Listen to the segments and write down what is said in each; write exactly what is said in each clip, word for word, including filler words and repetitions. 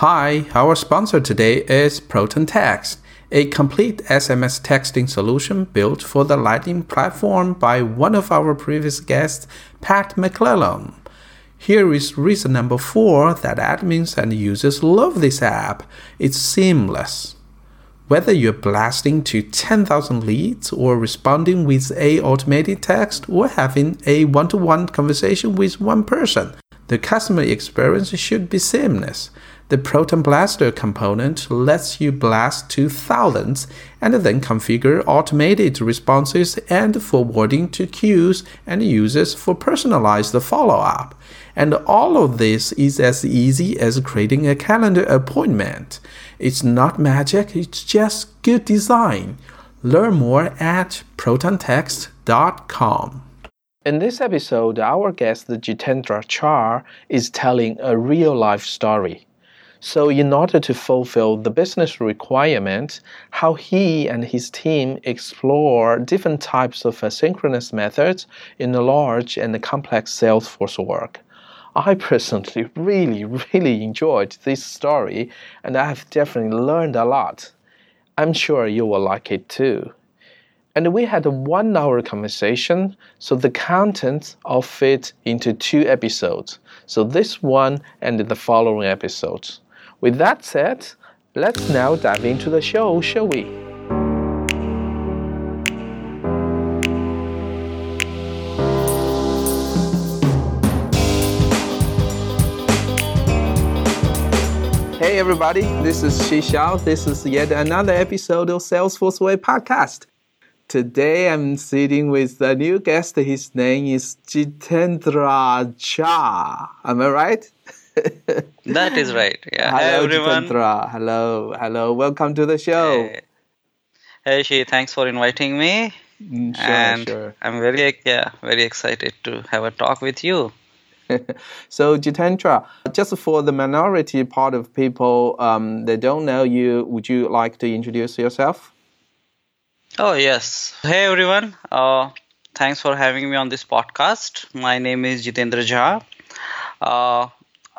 Hi, our sponsor today is Proton Text, a complete S M S texting solution built for the Lightning platform by one of our previous guests, Pat McClellan. Here is reason number four that admins and users love this app. It's seamless. Whether you're blasting to ten thousand leads or responding with a automated text or having a one-to-one conversation with one person, the customer experience should be seamless. The Proton Blaster component lets you blast to thousands and then configure automated responses and forwarding to queues and users for personalized follow-up. And all of this is as easy as creating a calendar appointment. It's not magic, it's just good design. Learn more at proton text dot com. In this episode, our guest Jitendra Char is telling a real-life story. So in order to fulfill the business requirement, how he and his team explore different types of asynchronous methods in the large and the complex Salesforce work. I personally really, really enjoyed this story, and I have definitely learned a lot. I'm sure you will like it too. And we had a one-hour conversation, so the content all fit into two episodes. So this one and the following episodes. With that said, let's now dive into the show, shall we? Hey everybody, this is Shi Xiao. This is yet another episode of Salesforce Way Podcast. Today I'm sitting with a new guest. His name is Jitendra Char. Am I right? That is right. Yeah. Hello, everyone. Jitendra. Hello, hello. Welcome to the show. Hey, hey Shi. Thanks for inviting me. Mm, sure, and sure. I'm very, yeah, very excited to have a talk with you. So Jitendra, just for the minority part of people, um, they don't know you. Would you like to introduce yourself? Oh, yes. Hey, everyone. Uh, thanks for having me on this podcast. My name is Jitendra Jha. Uh,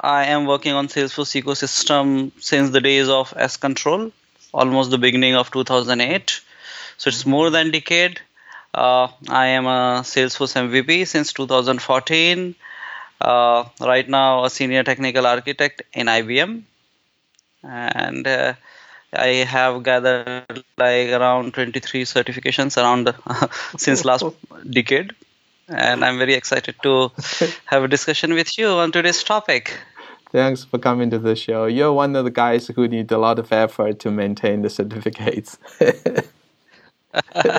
I am working on Salesforce ecosystem since the days of S Control, almost the beginning of two thousand eight. So it's more than a decade. Uh, I am a Salesforce M V P since two thousand fourteen. Uh, right now, a senior technical architect in I B M. And Uh, I have gathered like around twenty-three certifications around uh, since last decade, and I'm very excited to have a discussion with you on today's topic. Thanks for coming to the show. You're one of the guys who need a lot of effort to maintain the certificates. uh,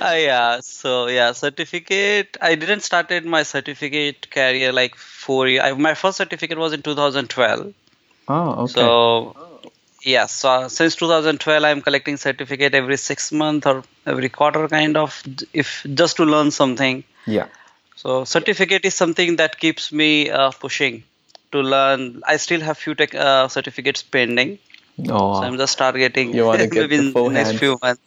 yeah, so yeah, certificate. I didn't started my certificate career like four years. I, my first certificate was in twenty twelve. Oh, okay. So. Yes, so since two thousand twelve, I'm collecting certificate every six months or every quarter, kind of, if just to learn something. Yeah. So certificate is something that keeps me uh, pushing to learn. I still have few tech uh, certificates pending. Oh. So I'm just targeting. You want to get the full hands. Next few months.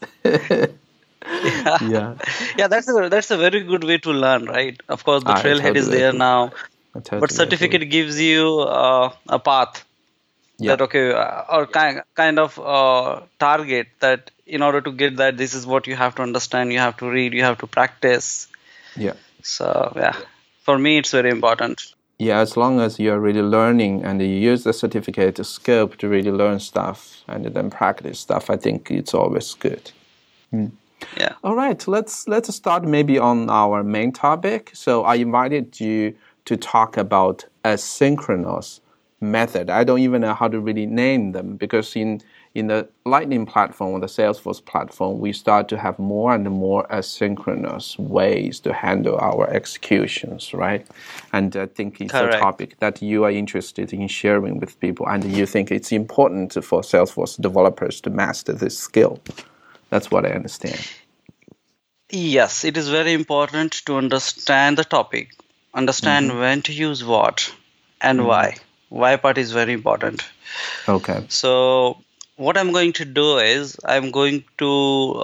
yeah. yeah. Yeah, that's a that's a very good way to learn, right? Of course, the I trailhead totally is there agree. now, totally but certificate agree. gives you uh, a path. Yeah. That okay, uh, or kind kind of uh, target that in order to get that, this is what you have to understand, you have to read, you have to practice. Yeah. So yeah, for me it's very important. Yeah, as long as you're really learning and you use the certificate to scope to really learn stuff and then practice stuff, I think it's always good. Mm. Yeah. All right, let's let's start maybe on our main topic. So I invited you to talk about asynchronous method. I don't even know how to really name them, because in in the Lightning platform or the Salesforce platform, we start to have more and more asynchronous ways to handle our executions, right? And I think it's Correct. a topic that you are interested in sharing with people, and you think it's important for Salesforce developers to master this skill. That's what I understand. Yes, it is very important to understand the topic, understand mm-hmm. when to use what and mm-hmm. why. Why part is very important. Okay. So what I'm going to do is I'm going to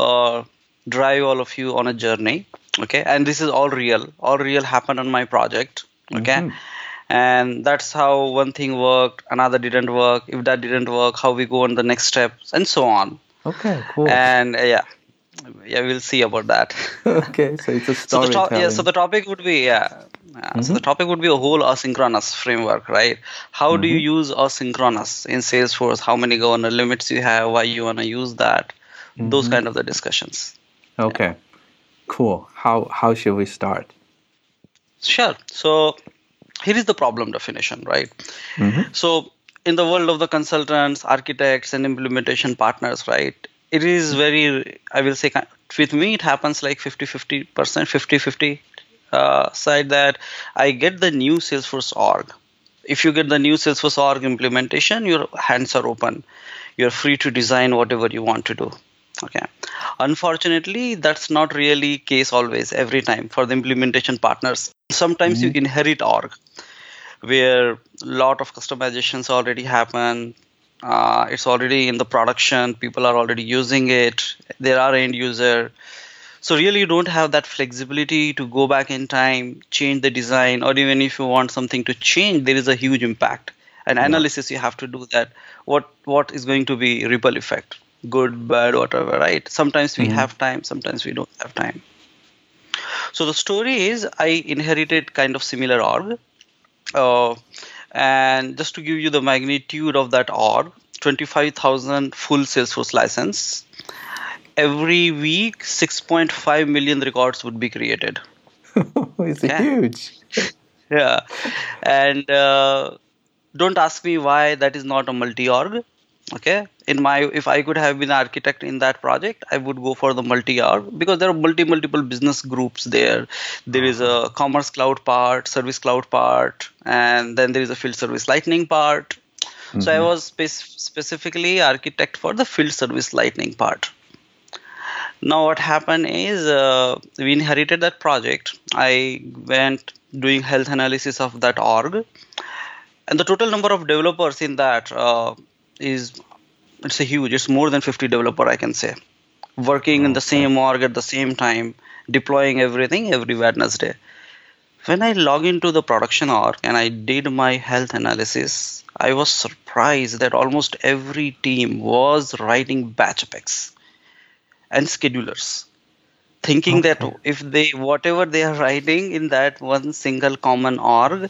uh, drive all of you on a journey. Okay. And this is all real. All real happened on my project. Okay. Mm-hmm. and that's how one thing worked, another didn't work. If that didn't work, how we go on the next steps, and so on. Okay, cool. And uh, yeah, yeah, we'll see about that. Okay, so it's a story. So the to- yeah, so the topic would be yeah. Uh, mm-hmm. So the topic would be a whole asynchronous framework, right? How mm-hmm. do you use asynchronous in Salesforce? How many governor limits you have? Why you want to use that? Mm-hmm. Those kind of the discussions. Okay, yeah. Cool. How how should we start? Sure. So here is the problem definition, right? Mm-hmm. So in the world of the consultants, architects, and implementation partners, right? It is very, I will say, with me, it happens like fifty-fifty percent, fifty-fifty Uh, side that I get the new Salesforce org. If you get the new Salesforce org implementation, your hands are open. You're free to design whatever you want to do. Okay. Unfortunately, that's not really case always, every time for the implementation partners. Sometimes mm-hmm. you inherit org where a lot of customizations already happen. Uh, it's already in the production. People are already using it. There are end user. So really, you don't have that flexibility to go back in time, change the design, or even if you want something to change, there is a huge impact. An yeah. analysis, you have to do that. What What is going to be ripple effect? Good, bad, whatever, right? Sometimes we mm-hmm. have time, sometimes we don't have time. So the story is, I inherited kind of similar org. Uh, and just to give you the magnitude of that org, twenty-five thousand full Salesforce license. Every week, six point five million records would be created. It's yeah. huge. yeah. And uh, don't ask me why that is not a multi-org. Okay. In my, if I could have been an architect in that project, I would go for the multi-org because there are multi, multiple business groups there. There is a commerce cloud part, service cloud part, and then there is a field service lightning part. Mm-hmm. So I was spe- specifically architect for the field service lightning part. Now what happened is uh, we inherited that project. I went doing health analysis of that org, and the total number of developers in that uh, is it's a huge. It's more than fifty developers, I can say, working in the same org at the same time, deploying everything every Wednesday. When I log into the production org and I did my health analysis, I was surprised that almost every team was writing Batch Apex and schedulers, thinking okay. that if they, whatever they are writing in that one single common org,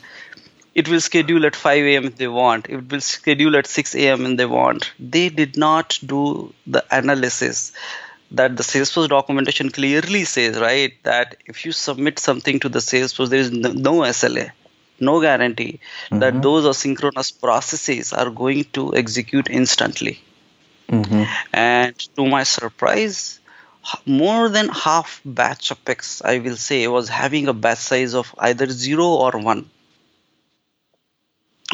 it will schedule at five a.m. if they want, it will schedule at six a.m. if they want. They did not do the analysis that the Salesforce documentation clearly says, right? That if you submit something to the Salesforce, there is no, no S L A, no guarantee mm-hmm. that those asynchronous processes are going to execute instantly. Mm-hmm. And to my surprise, more than half Batch Apex, I will say, was having a batch size of either zero or one.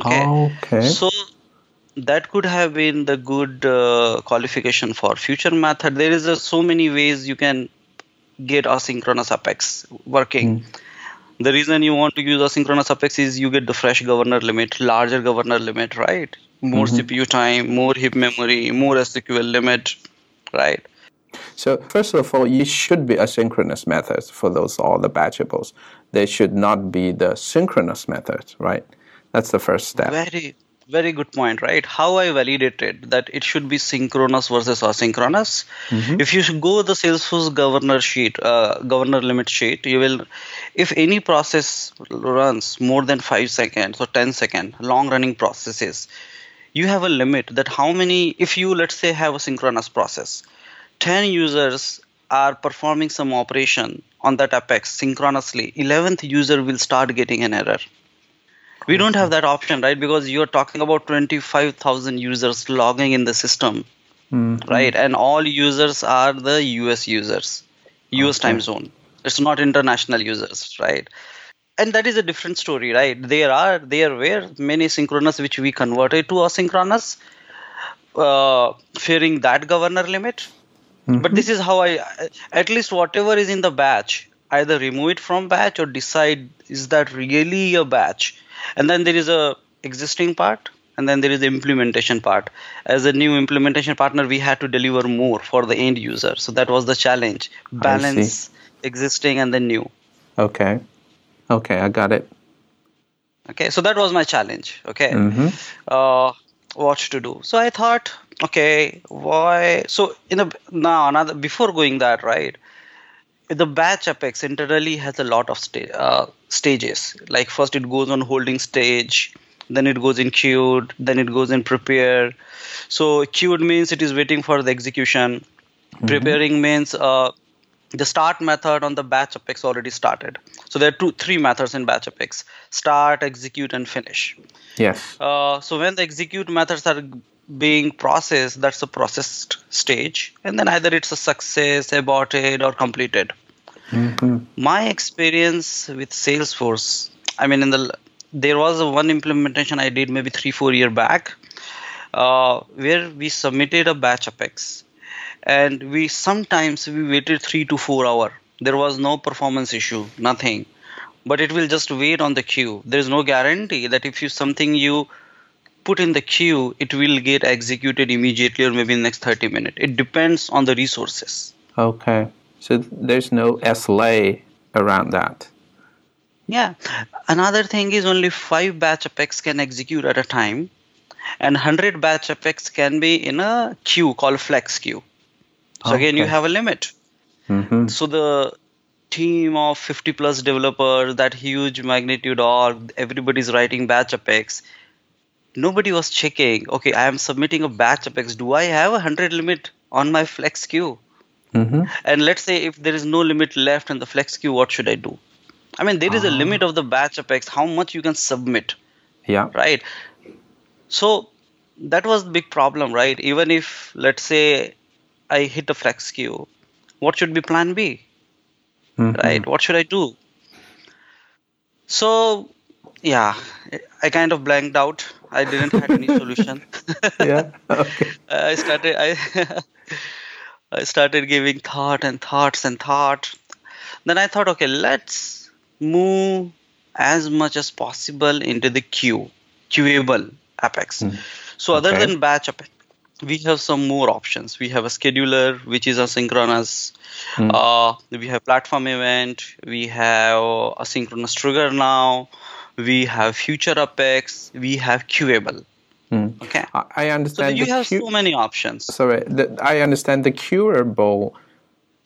Okay. okay. So that could have been the good uh, qualification for future method. There is uh, so many ways you can get asynchronous Apex working. Mm. The reason you want to use asynchronous Apex is you get the fresh governor limit, larger governor limit, right? More mm-hmm. C P U time, more heap memory, more S Q L limit, right? So first of all, you should be asynchronous methods for those all the batchables. They should not be the synchronous methods, right? That's the first step. Very, very good point, right? How I validated that it should be synchronous versus asynchronous. Mm-hmm. If you go the Salesforce governor sheet, uh, governor limit sheet, you will, if any process runs more than five seconds or ten seconds, long running processes, you have a limit that how many, if you, let's say, have a synchronous process, ten users are performing some operation on that Apex synchronously, eleventh user will start getting an error. We don't have that option, right? Because you're talking about twenty-five thousand users logging in the system, mm-hmm. right? And all users are the U S users, U S okay. time zone. It's not international users, right? And that is a different story, right? There are, there were many synchronous which we converted to asynchronous, uh, fearing that governor limit. Mm-hmm. But this is how I, at least whatever is in the batch, either remove it from batch or decide, is that really a batch? And then there is a existing part, and then there is the implementation part. As a new implementation partner, we had to deliver more for the end user. So that was the challenge, balance existing and the new. Okay. Okay, I got it. Okay, so that was my challenge. Okay, mm-hmm. uh, what to do? So I thought, okay, why? So in a now another before going that right, the Batch Apex internally has a lot of sta- uh, stages. Like first it goes on holding stage, then it goes in queued, then it goes in prepare. So queued means it is waiting for the execution. Mm-hmm. Preparing means uh, the start method on the Batch Apex already started. So there are two, three methods in Batch Apex: start, execute, and finish. Yes. Uh, so when the execute methods are being processed, that's the processed stage, and then either it's a success, aborted, or completed. Mm-hmm. My experience with Salesforce, I mean, in the there was a one implementation I did maybe three, four years back, uh, where we submitted a Batch Apex. And we sometimes we waited three to four hours. There was no performance issue, nothing. But it will just wait on the queue. There is no guarantee that if you something you put in the queue, it will get executed immediately or maybe in the next thirty minutes. It depends on the resources. Okay. So there's no S L A around that. Yeah. Another thing is only five batch apex can execute at a time. And one hundred batch apex can be in a queue called Flex Queue. So okay. Again, you have a limit. Mm-hmm. So the team of fifty plus developers, that huge magnitude org, everybody's writing batch apex. Nobody was checking, okay, I am submitting a batch apex. Do I have a one hundred limit on my Flex Queue? Mm-hmm. And let's say if there is no limit left in the Flex Queue, what should I do? I mean, there is uh-huh. a limit of the batch apex, how much you can submit. Yeah. Right. So that was the big problem, right? Even if, let's say, I hit a Flex Queue, what should be plan B, mm-hmm. right? What should I do? So, yeah, I kind of blanked out. I didn't have any solution. Yeah, okay. I started. I I started giving thought and thoughts and thought. Then I thought, okay, let's move as much as possible into the queue, queueable Apex. Mm. So okay. Other than batch Apex, we have some more options. We have a scheduler, which is asynchronous. Mm. Uh, we have platform event. We have asynchronous trigger now. We have future Apex. We have queueable. Mm. Okay. I understand. So you have que- so many options. Sorry, the, I understand the queueable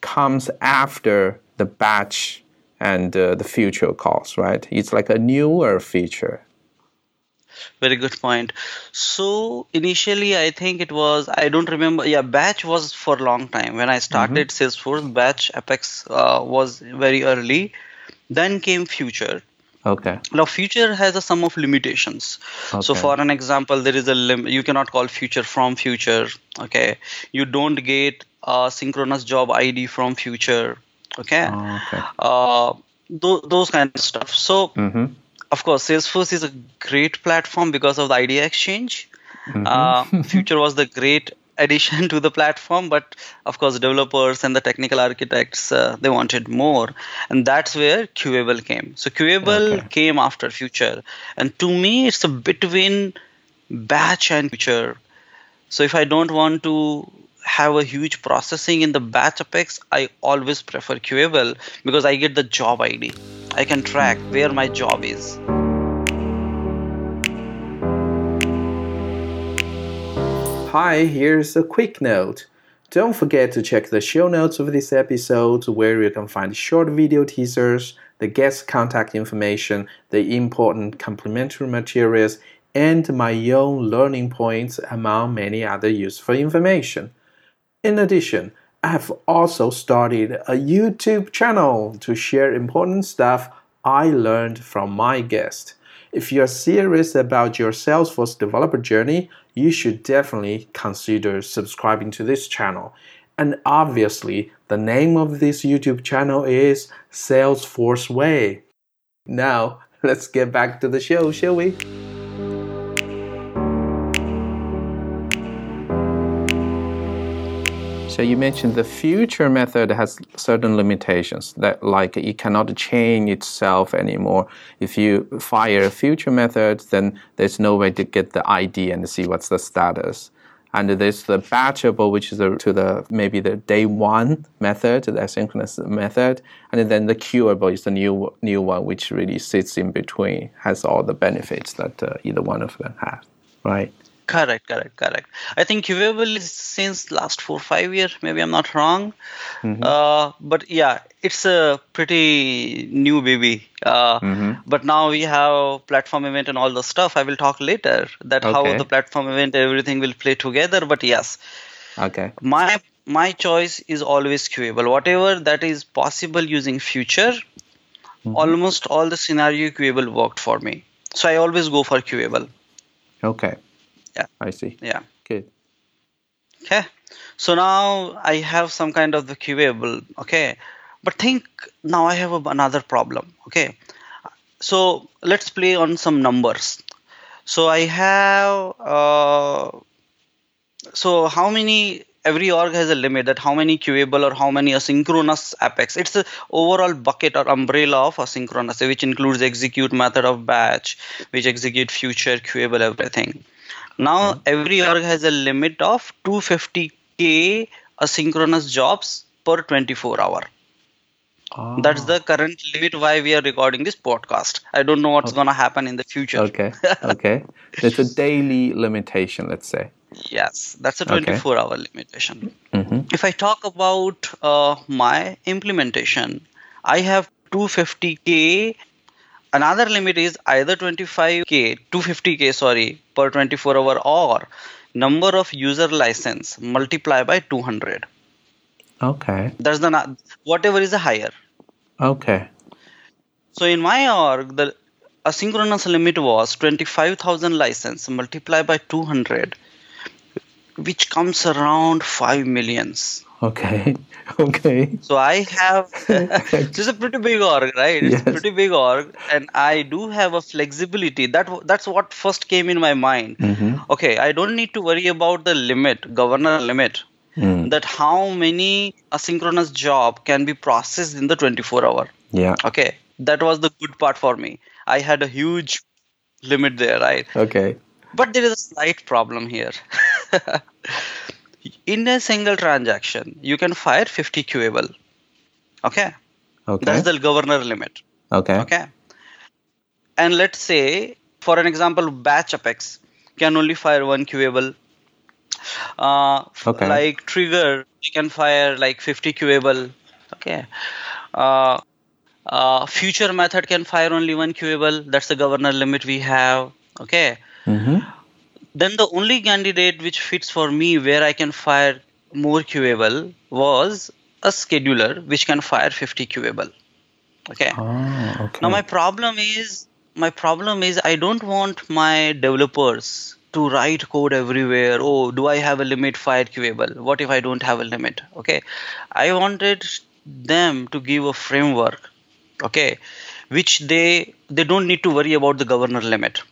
comes after the batch and uh, the future calls, right? It's like a newer feature. Very good point. So initially, I think it was, I don't remember. Yeah, batch was for a long time. When I started mm-hmm. Salesforce, batch Apex uh, was very early. Then came future. Okay. Now, future has a sum of limitations. Okay. So for an example, there is a limit. You cannot call future from future. Okay. You don't get a synchronous job I D from future. Okay. Oh, okay. Uh, th- those kind of stuff. So. Mm-hmm. Of course, Salesforce is a great platform because of the idea exchange. Mm-hmm. Uh, Future was the great addition to the platform, but of course, developers and the technical architects, uh, they wanted more. And that's where Queueable came. So Queueable okay. came after Future. And to me, it's a between batch and Future. So if I don't want to have a huge processing in the batch apex, I always prefer Queueable because I get the job I D. I can track where my job is. Hi, here's a quick note. Don't forget to check the show notes of this episode where you can find short video teasers, the guest contact information, the important complementary materials, and my own learning points among many other useful information. In addition, I have also started a YouTube channel to share important stuff I learned from my guest. If you're serious about your Salesforce developer journey, you should definitely consider subscribing to this channel. And obviously, the name of this YouTube channel is Salesforce Way. Now, let's get back to the show, shall we? So you mentioned the future method has certain limitations that like it cannot change itself anymore. If you fire a future method, then there's no way to get the I D and see what's the status. And there's the batchable, which is the, to the maybe the day one method, the asynchronous method. And then the queueable is the new new one, which really sits in between, has all the benefits that uh, either one of them have, right? Correct, correct, correct. I think queueable is since last four, five years, maybe I'm not wrong. Mm-hmm. Uh, but yeah, it's a pretty new baby. Uh, mm-hmm. But now we have platform event and all the stuff. I will talk later that okay. how the platform event, everything will play together. But yes, okay. my my choice is always queueable. Whatever that is possible using Future, mm-hmm. almost all the scenario queueable worked for me. So I always go for queueable. Okay. Yeah. I see. Yeah. Good. Okay. So now I have some kind of the queueable. Okay. But think now I have a, another problem. Okay. So let's play on some numbers. So I have, uh, so how many, every org has a limit that how many queueable or how many asynchronous Apex. It's the overall bucket or umbrella of asynchronous, which includes execute method of batch, which execute future, queueable, everything. Now, every org has a limit of two hundred fifty thousand asynchronous jobs per twenty-four hour. Oh. That's the current limit why we are recording this podcast. I don't know what's okay. going to happen in the future. Okay, okay. There's a daily limitation, let's say. Yes, that's a twenty-four-hour okay. limitation. Mm-hmm. If I talk about uh, my implementation, I have two hundred fifty thousand. Another limit is either twenty-five K, two hundred fifty K, sorry, per twenty-four hour or number of user license multiplied by two hundred. Okay. That's the, whatever is the higher. Okay. So in my org, the asynchronous limit was twenty-five thousand license multiplied by two hundred, which comes around five millions. Okay. Okay. So I have, this is a pretty big org, right? It's yes. a pretty big org. And I do have a flexibility. That That's what first came in my mind. Mm-hmm. Okay. I don't need to worry about the limit, governor limit, mm. that how many asynchronous job can be processed in the twenty-four hour. Yeah. Okay. That was the good part for me. I had a huge limit there, right? Okay. But there is a slight problem here. In a single transaction, you can fire fifty queueable. Okay? Okay. That's the governor limit. Okay. Okay. And let's say, for an example, Batch Apex can only fire one queueable. Uh, okay. Like Trigger, you can fire like fifty queueable. Okay. Uh, uh, Future method can fire only one queueable. That's the governor limit we have. Okay. Mm-hmm. Then the only candidate which fits for me where I can fire more queueable was a scheduler which can fire fifty queueable. Okay. Oh, okay. Now my problem is my problem is I don't want my developers to write code everywhere. Oh, do I have a limit? Fire queueable. What if I don't have a limit? Okay. I wanted them to give a framework. Okay. Which they they don't need to worry about the governor limit.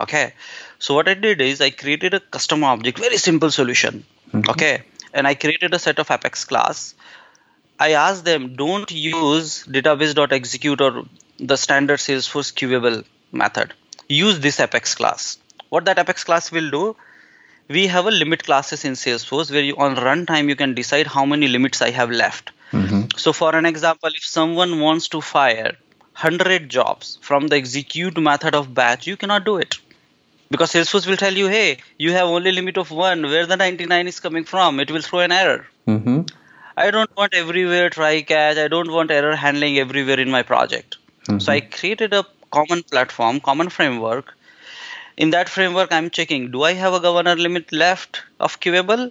Okay. So what I did is I created a custom object, very simple solution. Mm-hmm. Okay. And I created a set of Apex class. I asked them, don't use database.execute or the standard Salesforce queueable method. Use this Apex class. What that Apex class will do, we have a limit classes in Salesforce where you, on runtime you can decide how many limits I have left. Mm-hmm. So for an example, if someone wants to fire one hundred jobs from the execute method of batch, you cannot do it. Because Salesforce will tell you, hey, you have only limit of one. Where the ninety-nine is coming from, it will throw an error. Mm-hmm. I don't want everywhere try catch. I don't want error handling everywhere in my project. Mm-hmm. So I created a common platform, common framework. In that framework, I'm checking, do I have a governor limit left of queueable?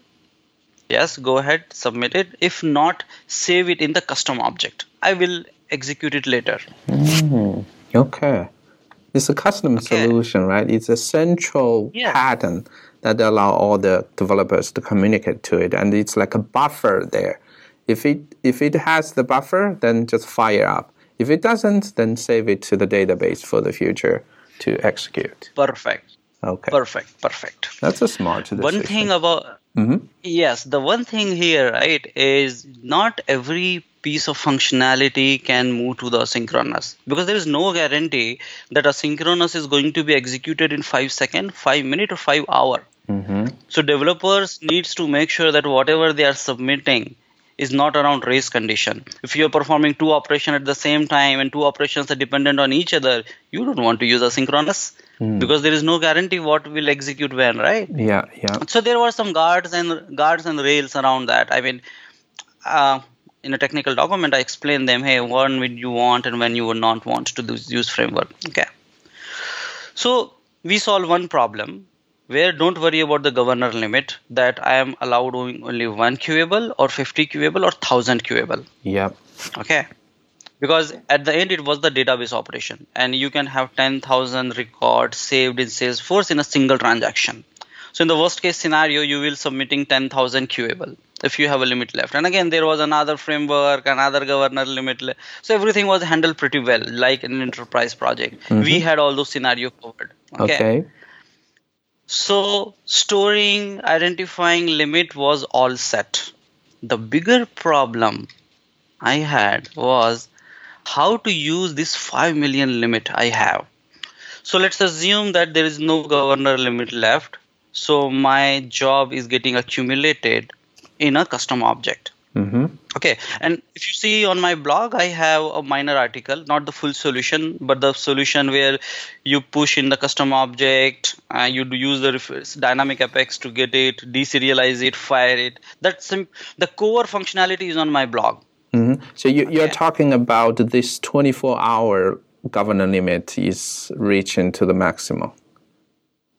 Yes, go ahead, submit it. If not, save it in the custom object. I will execute it later. Mm-hmm. Okay. It's a custom okay. solution, right? It's a central yeah. pattern that allow all the developers to communicate to it, and it's like a buffer there. If it if it has the buffer, then just fire up. If it doesn't, then save it to the database for the future to execute. Perfect. Okay. Perfect. Perfect. That's a smart decision. One thing about mm-hmm. yes, the one thing here, right, is not every piece of functionality can move to the asynchronous because there is no guarantee that asynchronous is going to be executed in five seconds, five minutes, or five hours. Mm-hmm. So developers needs to make sure that whatever they are submitting is not around race condition. If you are performing two operations at the same time and two operations are dependent on each other, you don't want to use asynchronous mm. because there is no guarantee what will execute when, right? Yeah, yeah. So there were some guards and guards and rails around that. I mean, uh, in a technical document, I explained them, hey, when would you want and when you would not want to use framework. Okay. So we solve one problem, where don't worry about the governor limit that I am allowed only one queueable or fifty queueable or one thousand queueable. Yeah. Okay. Because at the end, it was the database operation. And you can have ten thousand records saved in Salesforce in a single transaction. So in the worst case scenario, you will submitting ten thousand queueable if you have a limit left. And again, there was another framework, another governor limit. Le- so everything was handled pretty well, like an enterprise project. Mm-hmm. We had all those scenarios covered. Okay. okay. So storing, identifying limit was all set. The bigger problem I had was how to use this five million limit I have. So let's assume that there is no governor limit left. So my job is getting accumulated in a custom object. Mm-hmm. Okay. And if you see on my blog, I have a minor article, not the full solution, but the solution where you push in the custom object, uh, you do use the ref- dynamic apex to get it, deserialize it, fire it. That's sim- the core functionality is on my blog. Mm-hmm. So you, you're okay. talking about this twenty-four hour governor limit is reaching to the maximum.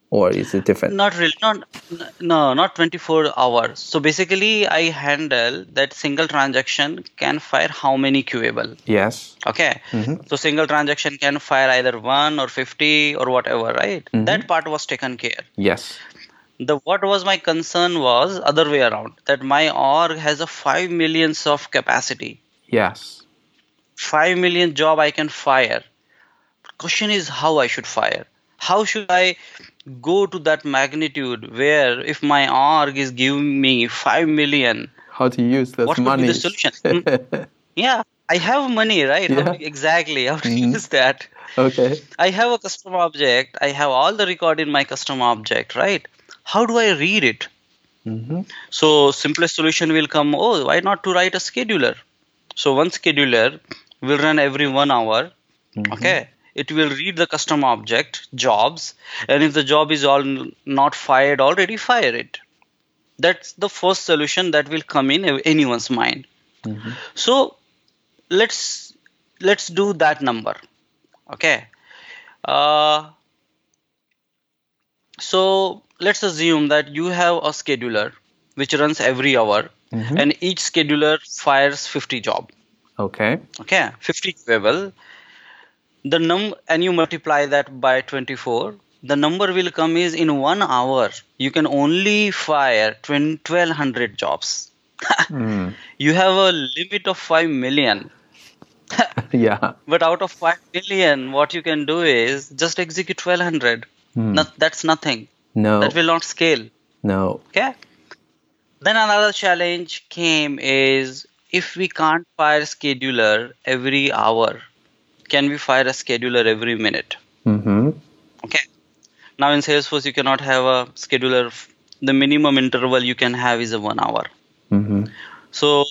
Or is it different? Not really. Not, no, not twenty-four hours. So basically, I handle that single transaction can fire how many queueable. Yes. Okay. Mm-hmm. So single transaction can fire either one or fifty or whatever, right? Mm-hmm. That part was taken care. Yes. The what was my concern was other way around, that my org has a five millions of capacity. Yes. Five million job I can fire. Question is how I should fire. How should I go to that magnitude where if my org is giving me five million, how to use that what money? What would be the solution? Yeah, I have money, right? Yeah. How to, exactly. How to mm. use that? Okay. I have a custom object. I have all the record in my custom object, right? How do I read it? Mm-hmm. So simplest solution will come, oh, why not to write a scheduler? So one scheduler will run every one hour. Mm-hmm. Okay. It will read the custom object, jobs, and if the job is all not fired already, fire it. That's the first solution that will come in anyone's mind. Mm-hmm. So let's let's do that number, okay? Uh, so let's assume that you have a scheduler which runs every hour, mm-hmm. and each scheduler fires fifty job. Okay. Okay, fifty queueable. The num and you multiply that by twenty-four, the number will come is in one hour, you can only fire twelve hundred jobs. mm. You have a limit of five million. Yeah. But out of five million, what you can do is just execute twelve hundred. Mm. No, that's nothing. No. That will not scale. No. Okay. Then another challenge came is if we can't fire scheduler every hour, can we fire a scheduler every minute? Mm-hmm. Okay. Now in Salesforce, you cannot have a scheduler. The minimum interval you can have is a one hour. Mm-hmm. So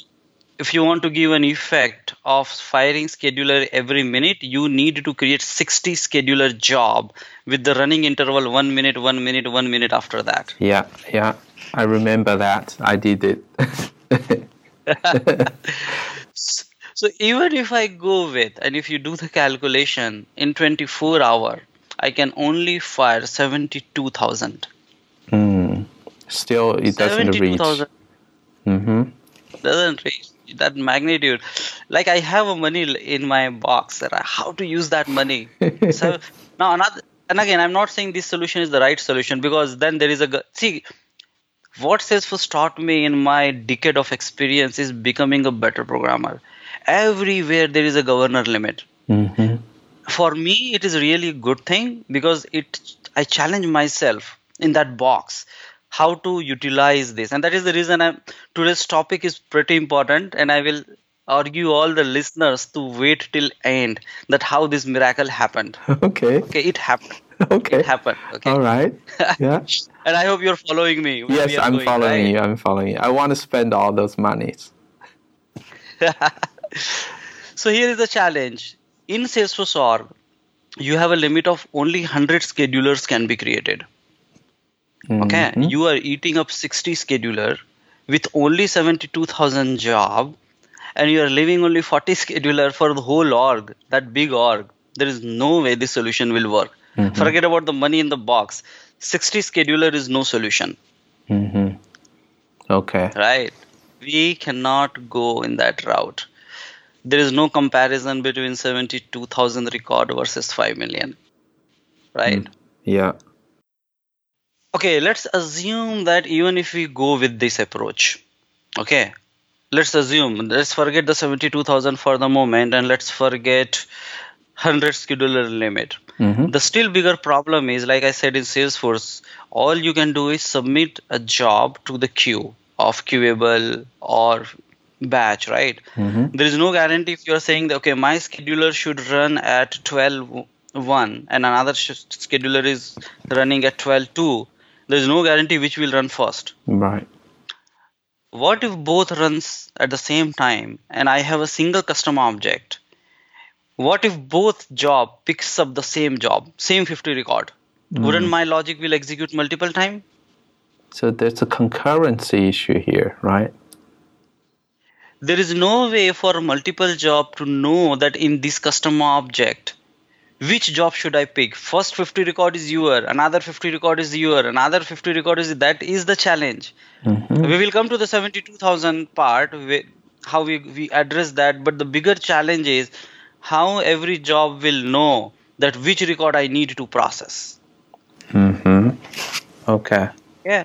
if you want to give an effect of firing scheduler every minute, you need to create sixty scheduler job with the running interval one minute, one minute, one minute after that. Yeah, yeah. I remember that. I did it. So even if I go with, and if you do the calculation, in twenty-four hours, I can only fire seventy-two thousand. Mm. Still, it doesn't reach. Mm-hmm. Doesn't reach that magnitude. Like I have a money in my box. That I, how to use that money? So now another, and again, I'm not saying this solution is the right solution because then there is a see. What Salesforce taught me in my decade of experience is becoming a better programmer. Everywhere there is a governor limit. Mm-hmm. For me, it is really a good thing because it I challenge myself in that box how to utilize this. And that is the reason I'm, today's topic is pretty important, and I will argue all the listeners to wait till end that how this miracle happened. Okay. Okay, it happened. Okay. It happened. Okay. All right. Yeah. And I hope you're following me. Yes, I'm going, following right? you. I'm following you. I want to spend all those monies. So here is the challenge. In Salesforce org, you have a limit of only one hundred schedulers can be created. Okay. Mm-hmm. You are eating up sixty scheduler with only seventy-two thousand job, and you are leaving only forty scheduler for the whole org, that big org. There is no way this solution will work. Mm-hmm. Forget about the money in the box. sixty scheduler is no solution. Mm-hmm. Okay. Right. We cannot go in that route. There is no comparison between seventy-two thousand record versus five million. Right? Mm. Yeah. Okay, let's assume that even if we go with this approach, okay, let's assume, let's forget the seventy-two thousand for the moment, and let's forget one hundred scheduler limit. Mm-hmm. The still bigger problem is, like I said in Salesforce, all you can do is submit a job to the queue of queueable or batch, right? Mm-hmm. There is no guarantee if you're saying, that, okay, my scheduler should run at twelve one and another sh- scheduler is running at twelve two. There is no guarantee which will run first. Right. What if both runs at the same time and I have a single custom object? What if both job picks up the same job, same fifty record? Mm. Wouldn't my logic will execute multiple time? So there's a concurrency issue here, right? There is no way for multiple job to know that in this custom object, which job should I pick? First fifty record is your, another fifty record is your, another fifty record is that is the challenge. Mm-hmm. We will come to the seventy-two thousand part, how we, we address that. But the bigger challenge is how every job will know that which record I need to process. Mm-hmm. Okay. Yeah.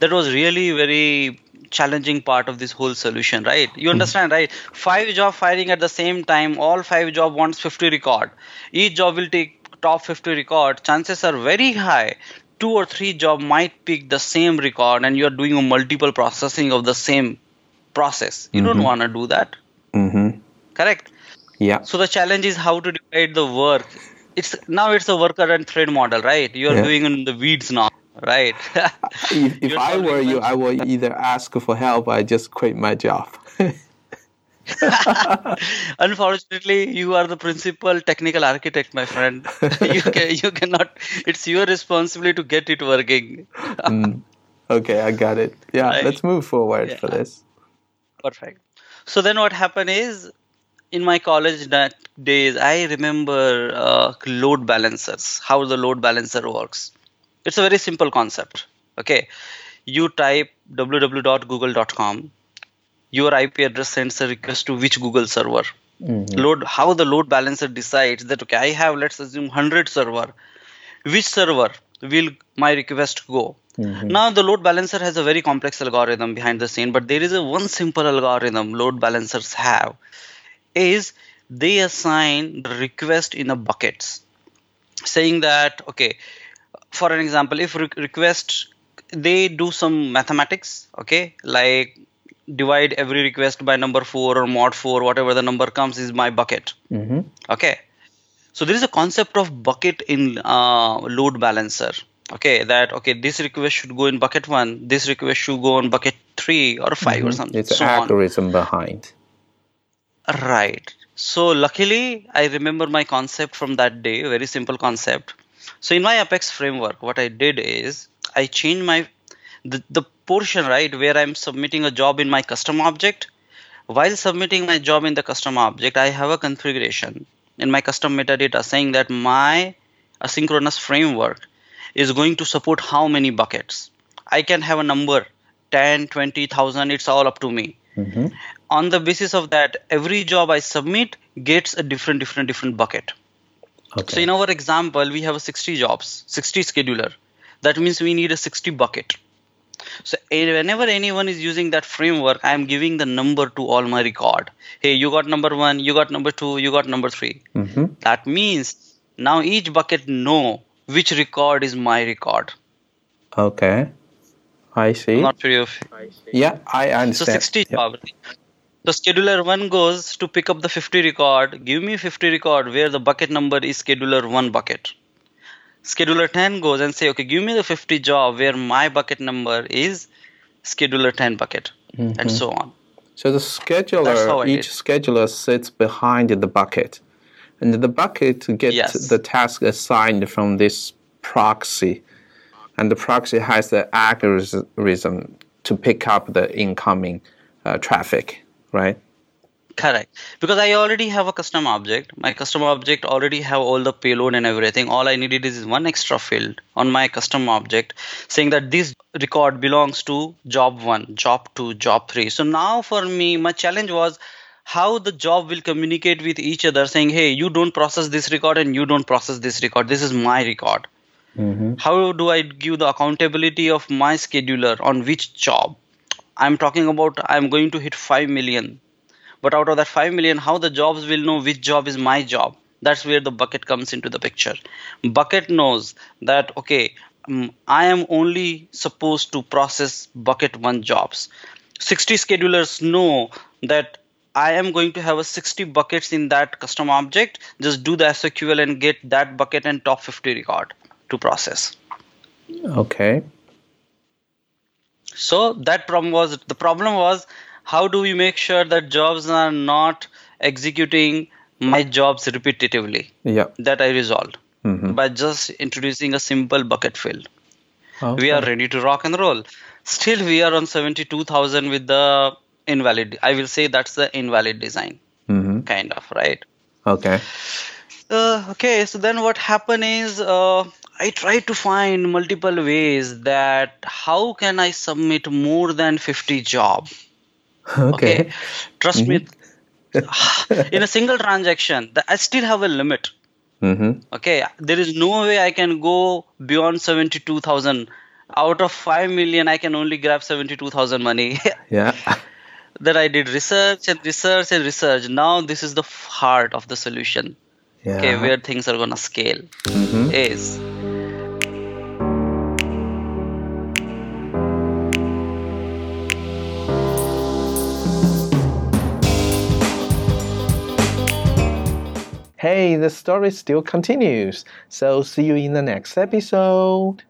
That was really very challenging part of this whole solution, right? You understand, right? Five job firing at the same time, all five job wants fifty record. Each job will take top fifty record. Chances are very high, two or three job might pick the same record and you're doing a multiple processing of the same process. You mm-hmm. don't want to do that. Mm-hmm. Correct? Yeah. So the challenge is how to divide the work. It's now it's a worker and thread model, right? You're yeah. doing in the weeds now. Right. if if I were you, I would either ask for help or I just quit my job. Unfortunately, you are the principal technical architect, my friend. you can, you cannot. It's your responsibility to get it working. mm. Okay, I got it. Yeah, right. Let's move forward yeah. for this. Perfect. So then what happened is, in my college that days, I remember uh, load balancers, how the load balancer works. It's a very simple concept. Okay, you type w w w dot google dot com. Your I P address sends a request to which Google server. Mm-hmm. Load how the load balancer decides that okay, I have let's assume one hundred server. Which server will my request go? Mm-hmm. Now the load balancer has a very complex algorithm behind the scene, but there is a one simple algorithm load balancers have is they assign the request in a buckets, saying that okay. For an example, if re- request, they do some mathematics, okay, like divide every request by number four or mod four, whatever the number comes is my bucket. Mm-hmm. Okay. So there is a concept of bucket in uh, load balancer. Okay. That, okay, this request should go in bucket one. This request should go on bucket three or five mm-hmm. or something. It's so an algorithm on. Behind. Right. So luckily, I remember my concept from that day, very simple concept. So in my Apex framework, what I did is I changed my the, the portion right where I'm submitting a job in my custom object. While submitting my job in the custom object, I have a configuration in my custom metadata saying that my asynchronous framework is going to support how many buckets. I can have a number ten, twenty thousand. It's all up to me. Mm-hmm. On the basis of that, every job I submit gets a different, different, different bucket. Okay. So in our example, we have a sixty jobs, sixty scheduler. That means we need a sixty bucket. So whenever anyone is using that framework, I am giving the number to all my record. Hey, you got number one, you got number two, you got number three. Mm-hmm. That means now each bucket know which record is my record. Okay. I see. I'm not sure if... I see. Yeah, I understand. So sixty yep. jobs. So scheduler one goes to pick up the fifty record, give me fifty record where the bucket number is scheduler one bucket. scheduler ten goes and say, okay, give me the fifty job where my bucket number is scheduler ten bucket, mm-hmm. and so on. So the scheduler, each did. scheduler sits behind the bucket, and the bucket gets yes. the task assigned from this proxy, and the proxy has the algorithm to pick up the incoming uh, traffic, right? Correct. Because I already have a custom object. My custom object already have all the payload and everything. All I needed is one extra field on my custom object saying that this record belongs to job one, job two, job three. So now for me, my challenge was how the job will communicate with each other saying, hey, you don't process this record and you don't process this record. This is my record. Mm-hmm. How do I give the accountability of my scheduler on which job? I'm talking about I'm going to hit five million. But out of that five million, how the jobs will know which job is my job? That's where the bucket comes into the picture. Bucket knows that, okay, um, I am only supposed to process bucket one jobs. sixty schedulers know that I am going to have a sixty buckets in that custom object. Just do the S Q L and get that bucket and top fifty record to process. Okay. So that problem was, the problem was, how do we make sure that jobs are not executing my jobs repetitively? Yeah. That I resolved mm-hmm. by just introducing a simple bucket field. Okay. We are ready to rock and roll. Still, we are on seventy-two thousand with the invalid. I will say that's the invalid design, mm-hmm. kind of, right? Okay. Uh, okay. So then what happened is uh, I tried to find multiple ways that how can I submit more than fifty jobs? Okay. okay. Trust mm-hmm. me, in a single transaction, I still have a limit. Mm-hmm. Okay. There is no way I can go beyond seventy-two thousand. Out of five million, I can only grab seventy-two thousand money. yeah. That I did research and research and research. Now this is the heart of the solution. Yeah. Okay. Where things are going to scale mm-hmm. is... Hey, the story still continues, so see you in the next episode.